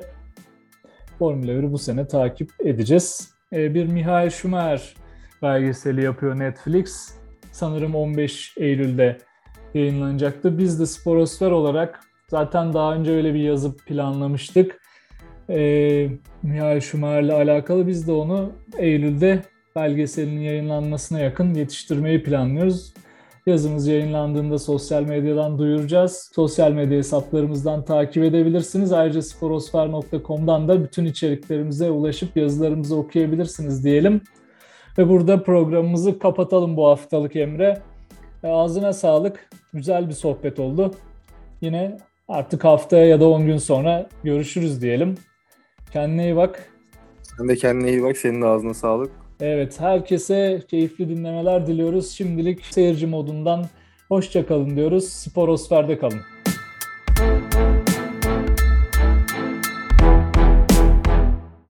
Formula 1'i bu sene takip edeceğiz. Bir Michael Schumacher belgeseli yapıyor Netflix. Sanırım 15 Eylül'de yayınlanacaktı. Biz de Sporosfer olarak zaten daha önce öyle bir yazı planlamıştık. Michael Schumacher'le alakalı biz de onu Eylül'de belgeselinin yayınlanmasına yakın yetiştirmeyi planlıyoruz. Yazımız yayınlandığında sosyal medyadan duyuracağız. Sosyal medya hesaplarımızdan takip edebilirsiniz. Ayrıca sporosfer.com'dan da bütün içeriklerimize ulaşıp yazılarımızı okuyabilirsiniz diyelim. Ve burada programımızı kapatalım bu haftalık Emre. Ağzına sağlık. Güzel bir sohbet oldu. Yine artık haftaya ya da 10 gün sonra görüşürüz diyelim. Kendine iyi bak. Sen de kendine iyi bak. Senin de ağzına sağlık. Evet, herkese keyifli dinlemeler diliyoruz. Şimdilik seyirci modundan hoşça kalın diyoruz. Sporosfer'de kalın.